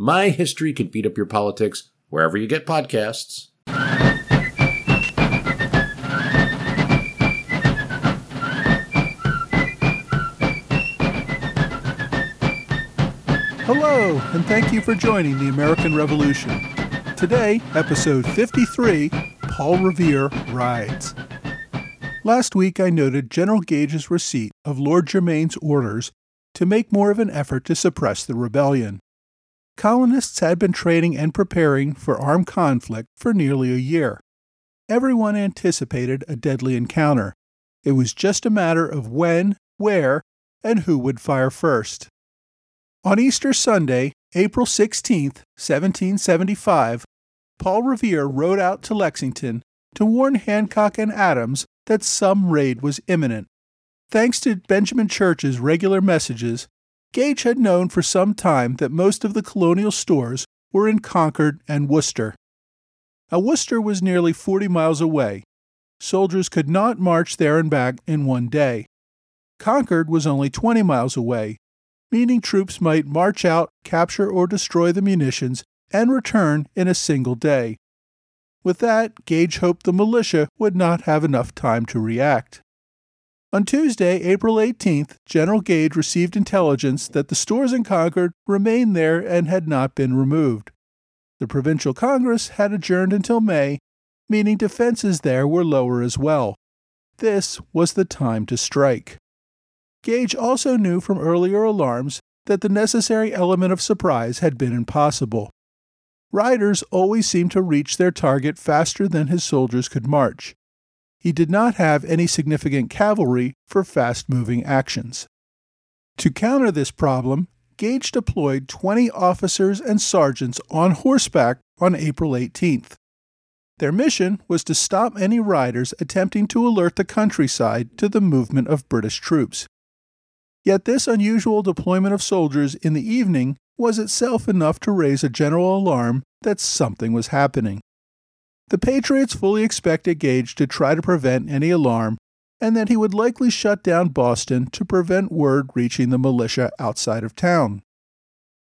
My History Can Beat Up Your Politics, wherever you get podcasts. Hello, and thank you for joining the American Revolution. Today, episode 53, Paul Revere Rides. Last week, I noted General Gage's receipt of Lord Germain's orders to make more of an effort to suppress the rebellion. Colonists had been training and preparing for armed conflict for nearly a year. Everyone anticipated a deadly encounter. It was just a matter of when, where, and who would fire first. On Easter Sunday, April 16, 1775, Paul Revere rode out to Lexington to warn Hancock and Adams that some raid was imminent. Thanks to Benjamin Church's regular messages, Gage had known for some time that most of the colonial stores were in Concord and Worcester. Now, Worcester was nearly 40 miles away. Soldiers could not march there and back in one day. Concord was only 20 miles away, meaning troops might march out, capture or destroy the munitions, and return in a single day. With that, Gage hoped the militia would not have enough time to react. On Tuesday, April 18th, General Gage received intelligence that the stores in Concord remained there and had not been removed. The Provincial Congress had adjourned until May, meaning defenses there were lower as well. This was the time to strike. Gage also knew from earlier alarms that the necessary element of surprise had been impossible. Riders always seemed to reach their target faster than his soldiers could march. He did not have any significant cavalry for fast-moving actions. To counter this problem, Gage deployed 20 officers and sergeants on horseback on April 18th. Their mission was to stop any riders attempting to alert the countryside to the movement of British troops. Yet this unusual deployment of soldiers in the evening was itself enough to raise a general alarm that something was happening. The Patriots fully expected Gage to try to prevent any alarm, and that he would likely shut down Boston to prevent word reaching the militia outside of town.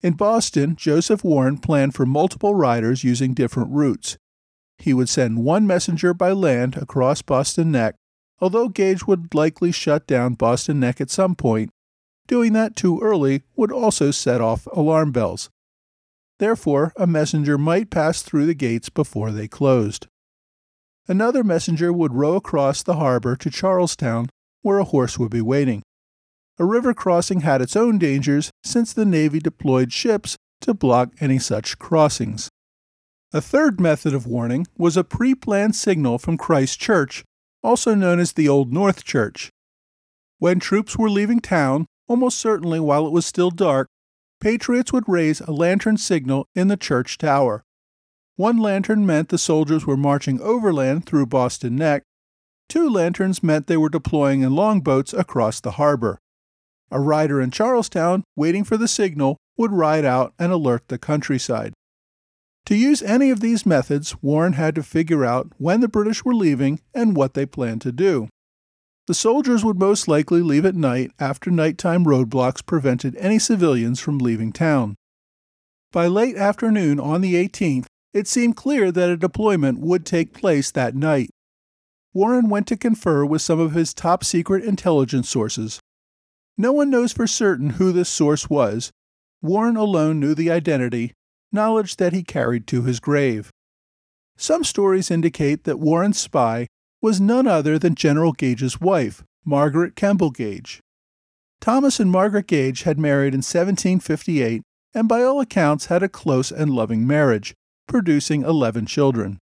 In Boston, Joseph Warren planned for multiple riders using different routes. He would send one messenger by land across Boston Neck, although Gage would likely shut down Boston Neck at some point. Doing that too early would also set off alarm bells. Therefore, a messenger might pass through the gates before they closed. Another messenger would row across the harbor to Charlestown, where a horse would be waiting. A river crossing had its own dangers, since the Navy deployed ships to block any such crossings. A third method of warning was a pre-planned signal from Christ Church, also known as the Old North Church. When troops were leaving town, almost certainly while it was still dark, Patriots would raise a lantern signal in the church tower. One lantern meant the soldiers were marching overland through Boston Neck. Two lanterns meant they were deploying in longboats across the harbor. A rider in Charlestown, waiting for the signal, would ride out and alert the countryside. To use any of these methods, Warren had to figure out when the British were leaving and what they planned to do. The soldiers would most likely leave at night after nighttime roadblocks prevented any civilians from leaving town. By late afternoon on the 18th, it seemed clear that a deployment would take place that night. Warren went to confer with some of his top-secret intelligence sources. No one knows for certain who this source was. Warren alone knew the identity, knowledge that he carried to his grave. Some stories indicate that Warren's spy was none other than General Gage's wife, Margaret Kemble Gage. Thomas and Margaret Gage had married in 1758 and by all accounts had a close and loving marriage, producing 11 children.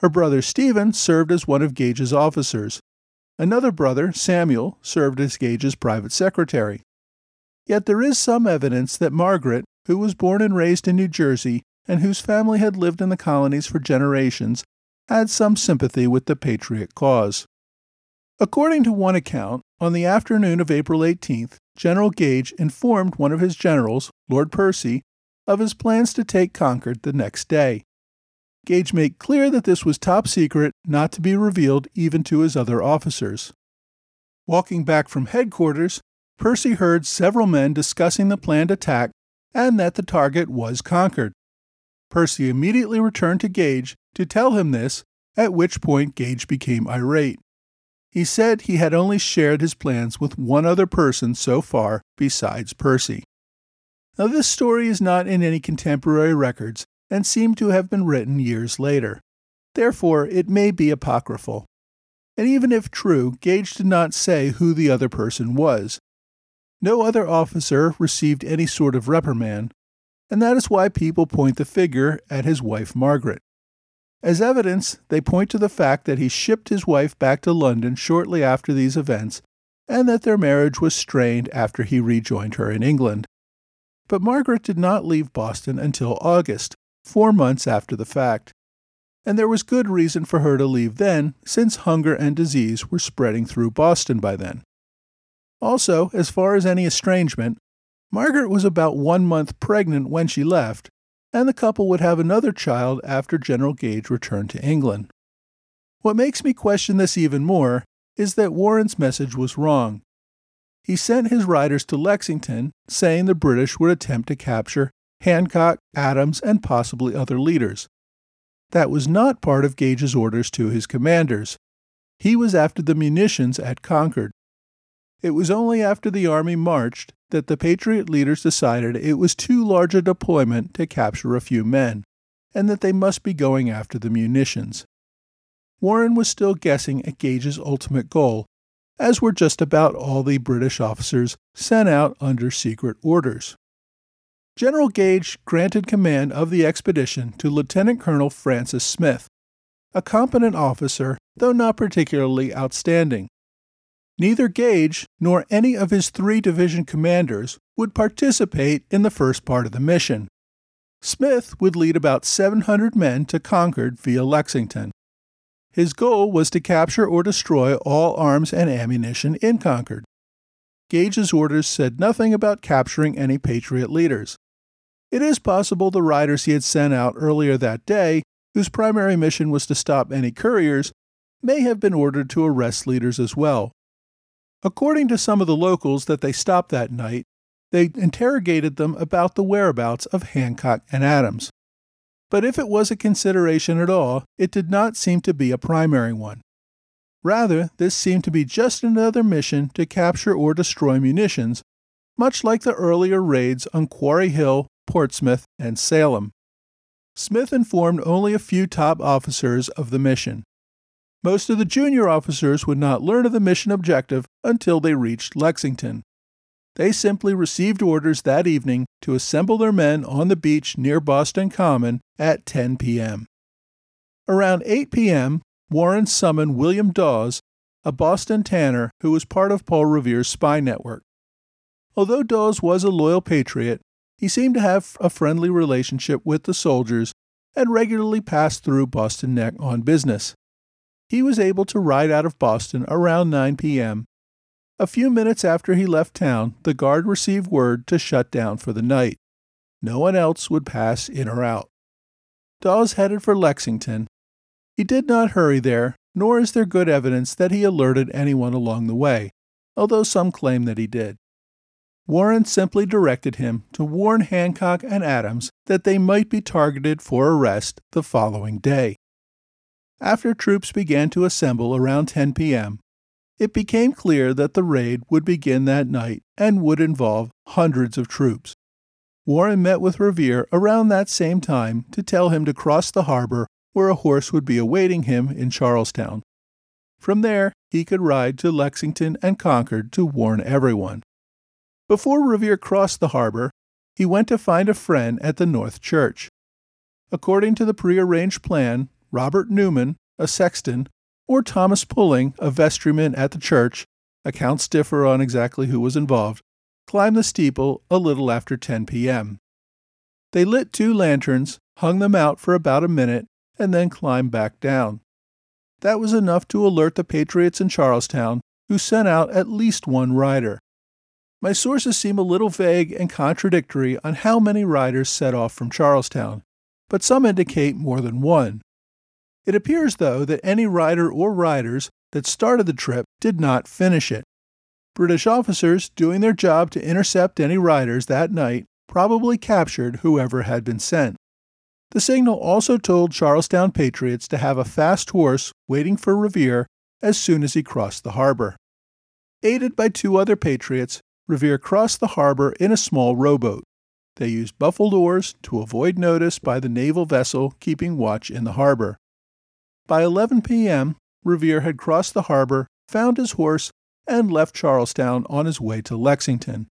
Her brother Stephen served as one of Gage's officers. Another brother, Samuel, served as Gage's private secretary. Yet there is some evidence that Margaret, who was born and raised in New Jersey, and whose family had lived in the colonies for generations, had some sympathy with the Patriot cause. According to one account, on the afternoon of April 18th, General Gage informed one of his generals, Lord Percy, of his plans to take Concord the next day. Gage made clear that this was top secret, not to be revealed even to his other officers. Walking back from headquarters, Percy heard several men discussing the planned attack and that the target was Concord. Percy immediately returned to Gage to tell him this, at which point Gage became irate. He said he had only shared his plans with one other person so far besides Percy. Now, this story is not in any contemporary records and seemed to have been written years later. Therefore, it may be apocryphal. And even if true, Gage did not say who the other person was. No other officer received any sort of reprimand, and that is why people point the finger at his wife Margaret. As evidence, they point to the fact that he shipped his wife back to London shortly after these events, and that their marriage was strained after he rejoined her in England. But Margaret did not leave Boston until August, 4 months after the fact. And there was good reason for her to leave then, since hunger and disease were spreading through Boston by then. Also, as far as any estrangement, Margaret was about 1 month pregnant when she left, and the couple would have another child after General Gage returned to England. What makes me question this even more is that Warren's message was wrong. He sent his riders to Lexington, saying the British would attempt to capture Hancock, Adams, and possibly other leaders. That was not part of Gage's orders to his commanders. He was after the munitions at Concord. It was only after the army marched that the Patriot leaders decided it was too large a deployment to capture a few men, and that they must be going after the munitions. Warren was still guessing at Gage's ultimate goal, as were just about all the British officers sent out under secret orders. General Gage granted command of the expedition to Lieutenant Colonel Francis Smith, a competent officer, though not particularly outstanding. Neither Gage nor any of his three division commanders would participate in the first part of the mission. Smith would lead about 700 men to Concord via Lexington. His goal was to capture or destroy all arms and ammunition in Concord. Gage's orders said nothing about capturing any Patriot leaders. It is possible the riders he had sent out earlier that day, whose primary mission was to stop any couriers, may have been ordered to arrest leaders as well. According to some of the locals that they stopped that night, they interrogated them about the whereabouts of Hancock and Adams. But if it was a consideration at all, it did not seem to be a primary one. Rather, this seemed to be just another mission to capture or destroy munitions, much like the earlier raids on Quarry Hill, Portsmouth, and Salem. Smith informed only a few top officers of the mission. Most of the junior officers would not learn of the mission objective until they reached Lexington. They simply received orders that evening to assemble their men on the beach near Boston Common at 10 p.m. Around 8 p.m., Warren summoned William Dawes, a Boston tanner who was part of Paul Revere's spy network. Although Dawes was a loyal patriot, he seemed to have a friendly relationship with the soldiers and regularly passed through Boston Neck on business. He was able to ride out of Boston around 9 p.m. A few minutes after he left town, the guard received word to shut down for the night. No one else would pass in or out. Dawes headed for Lexington. He did not hurry there, nor is there good evidence that he alerted anyone along the way, although some claim that he did. Warren simply directed him to warn Hancock and Adams that they might be targeted for arrest the following day. After troops began to assemble around 10 p.m., it became clear that the raid would begin that night and would involve hundreds of troops. Warren met with Revere around that same time to tell him to cross the harbor where a horse would be awaiting him in Charlestown. From there, he could ride to Lexington and Concord to warn everyone. Before Revere crossed the harbor, he went to find a friend at the North Church. According to the prearranged plan, Robert Newman, a sexton, or Thomas Pulling, a vestryman at the church, accounts differ on exactly who was involved, climbed the steeple a little after 10 p.m. They lit two lanterns, hung them out for about a minute, and then climbed back down. That was enough to alert the patriots in Charlestown, who sent out at least one rider. My sources seem a little vague and contradictory on how many riders set off from Charlestown, but some indicate more than one. It appears, though, that any rider or riders that started the trip did not finish it. British officers, doing their job to intercept any riders that night, probably captured whoever had been sent. The signal also told Charlestown patriots to have a fast horse waiting for Revere as soon as he crossed the harbor. Aided by two other patriots, Revere crossed the harbor in a small rowboat. They used buffled oars to avoid notice by the naval vessel keeping watch in the harbor. By 11 p.m., Revere had crossed the harbor, found his horse, and left Charlestown on his way to Lexington.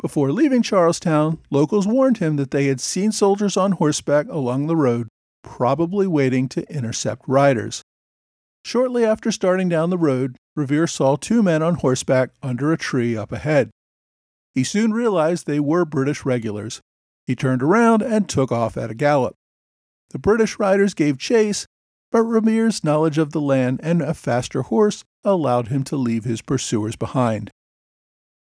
Before leaving Charlestown, locals warned him that they had seen soldiers on horseback along the road, probably waiting to intercept riders. Shortly after starting down the road, Revere saw two men on horseback under a tree up ahead. He soon realized they were British regulars. He turned around and took off at a gallop. The British riders gave chase, but Revere's knowledge of the land and a faster horse allowed him to leave his pursuers behind.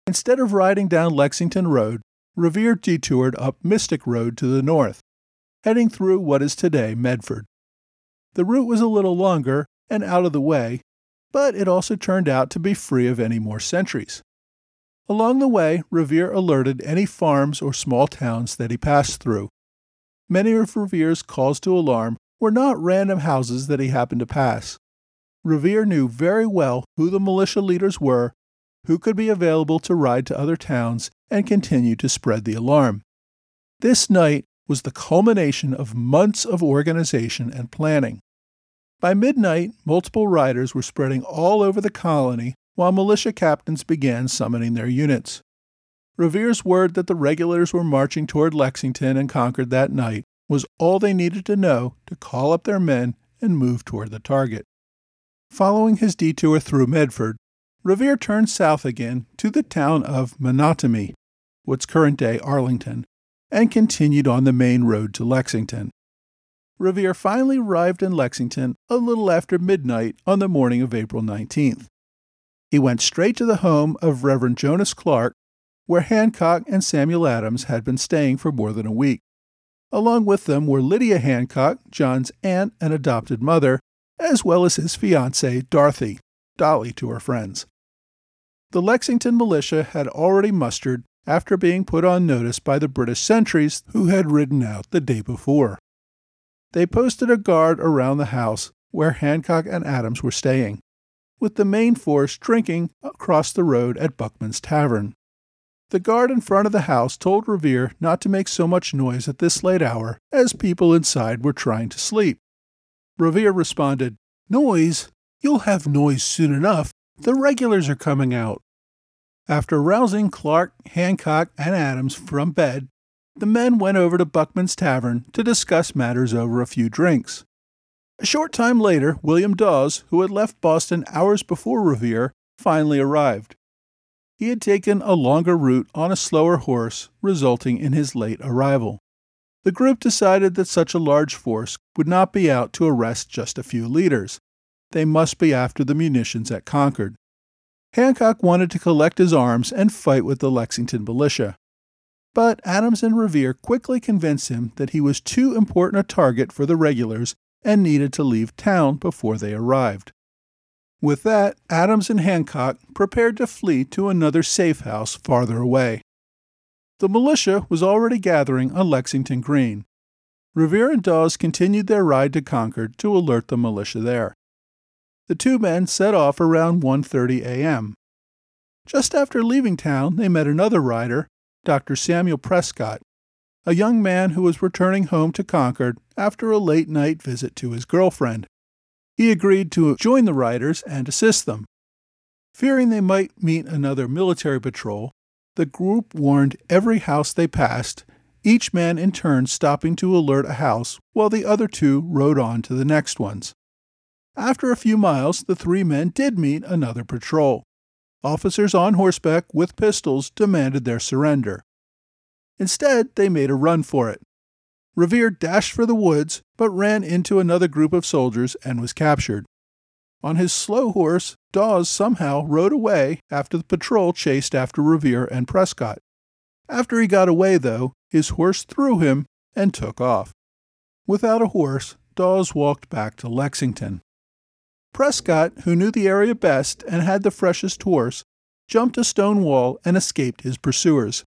Instead of riding down Lexington Road, Revere detoured up Mystic Road to the north, heading through what is today Medford. The route was a little longer and out of the way, but it also turned out to be free of any more sentries. Along the way, Revere alerted any farms or small towns that he passed through. Many of Revere's calls to alarm were not random houses that he happened to pass. Revere knew very well who the militia leaders were, who could be available to ride to other towns and continue to spread the alarm. This night was the culmination of months of organization and planning. By midnight, multiple riders were spreading all over the colony while militia captains began summoning their units. Revere's word that the regulars were marching toward Lexington and Concord that night was all they needed to know to call up their men and move toward the target. Following his detour through Medford, Revere turned south again to the town of Monotomy, what's current-day Arlington, and continued on the main road to Lexington. Revere finally arrived in Lexington a little after midnight on the morning of April 19th. He went straight to the home of Reverend Jonas Clark, where Hancock and Samuel Adams had been staying for more than a week. Along with them were Lydia Hancock, John's aunt and adopted mother, as well as his fiancée, Dorothy, Dolly to her friends. The Lexington militia had already mustered after being put on notice by the British sentries who had ridden out the day before. They posted a guard around the house where Hancock and Adams were staying, with the main force drinking across the road at Buckman's Tavern. The guard in front of the house told Revere not to make so much noise at this late hour as people inside were trying to sleep. Revere responded, "Noise? You'll have noise soon enough. The regulars are coming out." After rousing Clark, Hancock, and Adams from bed, the men went over to Buckman's Tavern to discuss matters over a few drinks. A short time later, William Dawes, who had left Boston hours before Revere, finally arrived. He had taken a longer route on a slower horse, resulting in his late arrival. The group decided that such a large force would not be out to arrest just a few leaders. They must be after the munitions at Concord. Hancock wanted to collect his arms and fight with the Lexington militia. But Adams and Revere quickly convinced him that he was too important a target for the regulars and needed to leave town before they arrived. With that, Adams and Hancock prepared to flee to another safe house farther away. The militia was already gathering on Lexington Green. Revere and Dawes continued their ride to Concord to alert the militia there. The two men set off around 1:30 a.m. Just after leaving town, they met another rider, Dr. Samuel Prescott, a young man who was returning home to Concord after a late-night visit to his girlfriend. He agreed to join the riders and assist them. Fearing they might meet another military patrol, the group warned every house they passed, each man in turn stopping to alert a house while the other two rode on to the next ones. After a few miles, the three men did meet another patrol. Officers on horseback with pistols demanded their surrender. Instead, they made a run for it, Revere dashed for the woods, but ran into another group of soldiers and was captured. On his slow horse, Dawes somehow rode away after the patrol chased after Revere and Prescott. After he got away, though, his horse threw him and took off. Without a horse, Dawes walked back to Lexington. Prescott, who knew the area best and had the freshest horse, jumped a stone wall and escaped his pursuers.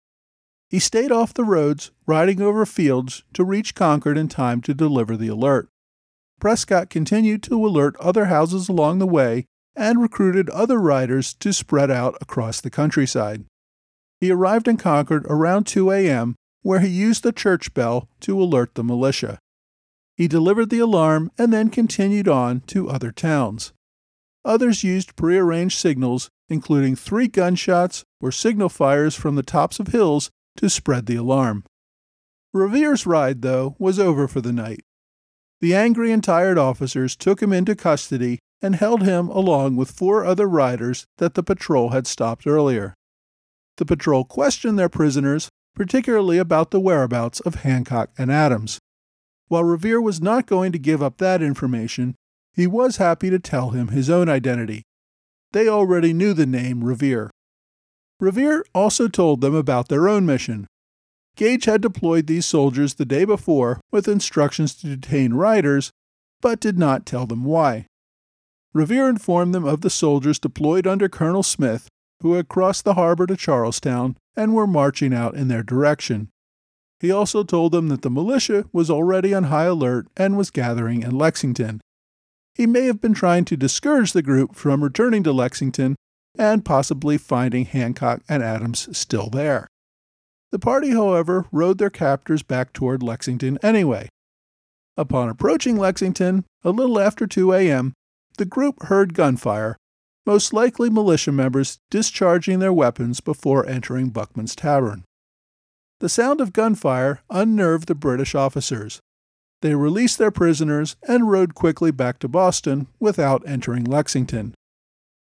He stayed off the roads, riding over fields to reach Concord in time to deliver the alert. Prescott continued to alert other houses along the way and recruited other riders to spread out across the countryside. He arrived in Concord around 2 a.m., where he used the church bell to alert the militia. He delivered the alarm and then continued on to other towns. Others used prearranged signals, including 3 gunshots or signal fires from the tops of hills to spread the alarm. Revere's ride, though, was over for the night. The angry and tired officers took him into custody and held him along with 4 other riders that the patrol had stopped earlier. The patrol questioned their prisoners, particularly about the whereabouts of Hancock and Adams. While Revere was not going to give up that information, he was happy to tell him his own identity. They already knew the name Revere. Revere also told them about their own mission. Gage had deployed these soldiers the day before with instructions to detain riders, but did not tell them why. Revere informed them of the soldiers deployed under Colonel Smith, who had crossed the harbor to Charlestown and were marching out in their direction. He also told them that the militia was already on high alert and was gathering in Lexington. He may have been trying to discourage the group from returning to Lexington and possibly finding Hancock and Adams still there. The party, however, rode their captors back toward Lexington anyway. Upon approaching Lexington, a little after 2 a.m., the group heard gunfire, most likely militia members discharging their weapons before entering Buckman's Tavern. The sound of gunfire unnerved the British officers. They released their prisoners and rode quickly back to Boston without entering Lexington,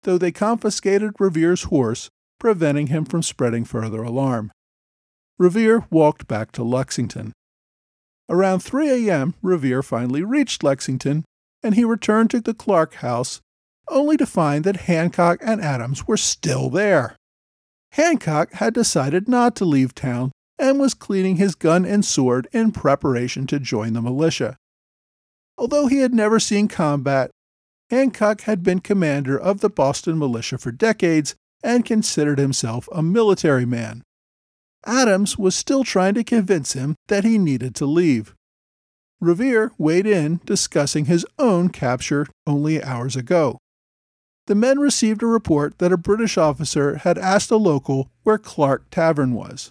though they confiscated Revere's horse, preventing him from spreading further alarm. Revere walked back to Lexington. Around 3 a.m., Revere finally reached Lexington, and he returned to the Clark house, only to find that Hancock and Adams were still there. Hancock had decided not to leave town and was cleaning his gun and sword in preparation to join the militia. Although he had never seen combat, Hancock had been commander of the Boston militia for decades and considered himself a military man. Adams was still trying to convince him that he needed to leave. Revere weighed in, discussing his own capture only hours ago. The men received a report that a British officer had asked a local where Clark Tavern was.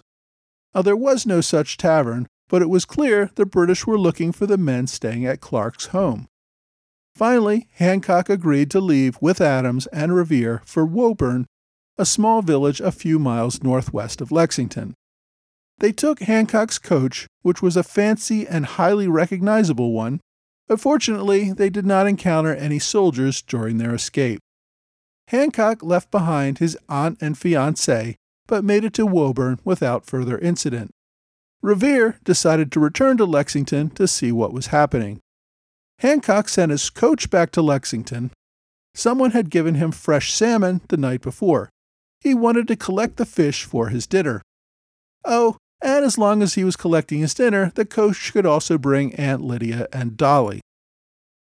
Now, there was no such tavern, but it was clear the British were looking for the men staying at Clark's home. Finally, Hancock agreed to leave with Adams and Revere for Woburn, a small village a few miles northwest of Lexington. They took Hancock's coach, which was a fancy and highly recognizable one, but fortunately they did not encounter any soldiers during their escape. Hancock left behind his aunt and fiancée, but made it to Woburn without further incident. Revere decided to return to Lexington to see what was happening. Hancock sent his coach back to Lexington. Someone had given him fresh salmon the night before. He wanted to collect the fish for his dinner. Oh, and as long as he was collecting his dinner, the coach could also bring Aunt Lydia and Dolly.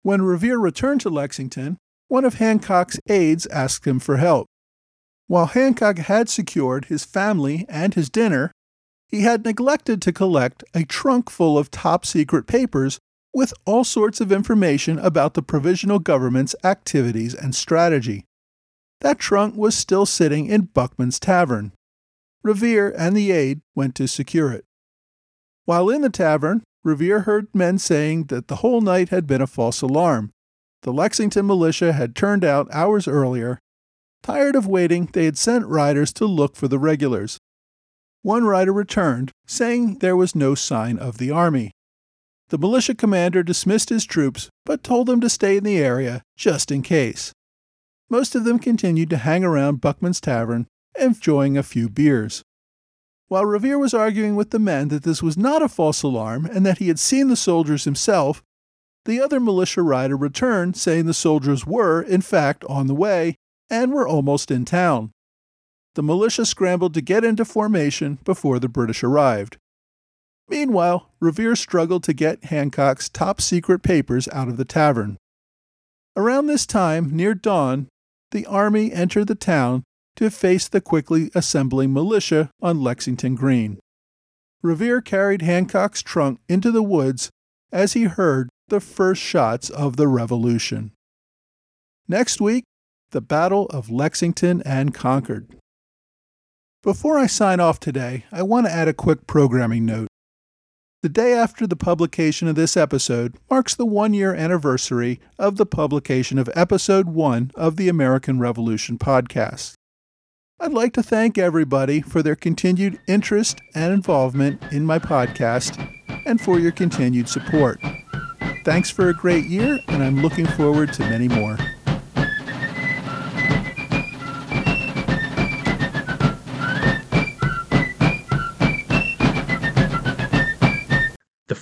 When Revere returned to Lexington, one of Hancock's aides asked him for help. While Hancock had secured his family and his dinner, he had neglected to collect a trunk full of top-secret papers with all sorts of information about the provisional government's activities and strategy. That trunk was still sitting in Buckman's Tavern. Revere and the aide went to secure it. While in the tavern, Revere heard men saying that the whole night had been a false alarm. The Lexington militia had turned out hours earlier. Tired of waiting, they had sent riders to look for the regulars. One rider returned, saying there was no sign of the army. The militia commander dismissed his troops, but told them to stay in the area just in case. Most of them continued to hang around Buckman's Tavern, enjoying a few beers. While Revere was arguing with the men that this was not a false alarm and that he had seen the soldiers himself, the other militia rider returned, saying the soldiers were, in fact, on the way and were almost in town. The militia scrambled to get into formation before the British arrived. Meanwhile, Revere struggled to get Hancock's top-secret papers out of the tavern. Around this time, near dawn, the army entered the town to face the quickly assembling militia on Lexington Green. Revere carried Hancock's trunk into the woods as he heard the first shots of the Revolution. Next week, the Battle of Lexington and Concord. Before I sign off today, I want to add a quick programming note. The day after the publication of this episode marks the one-year anniversary of the publication of Episode 1 of the American Revolution podcast. I'd like to thank everybody for their continued interest and involvement in my podcast and for your continued support. Thanks for a great year, and I'm looking forward to many more. The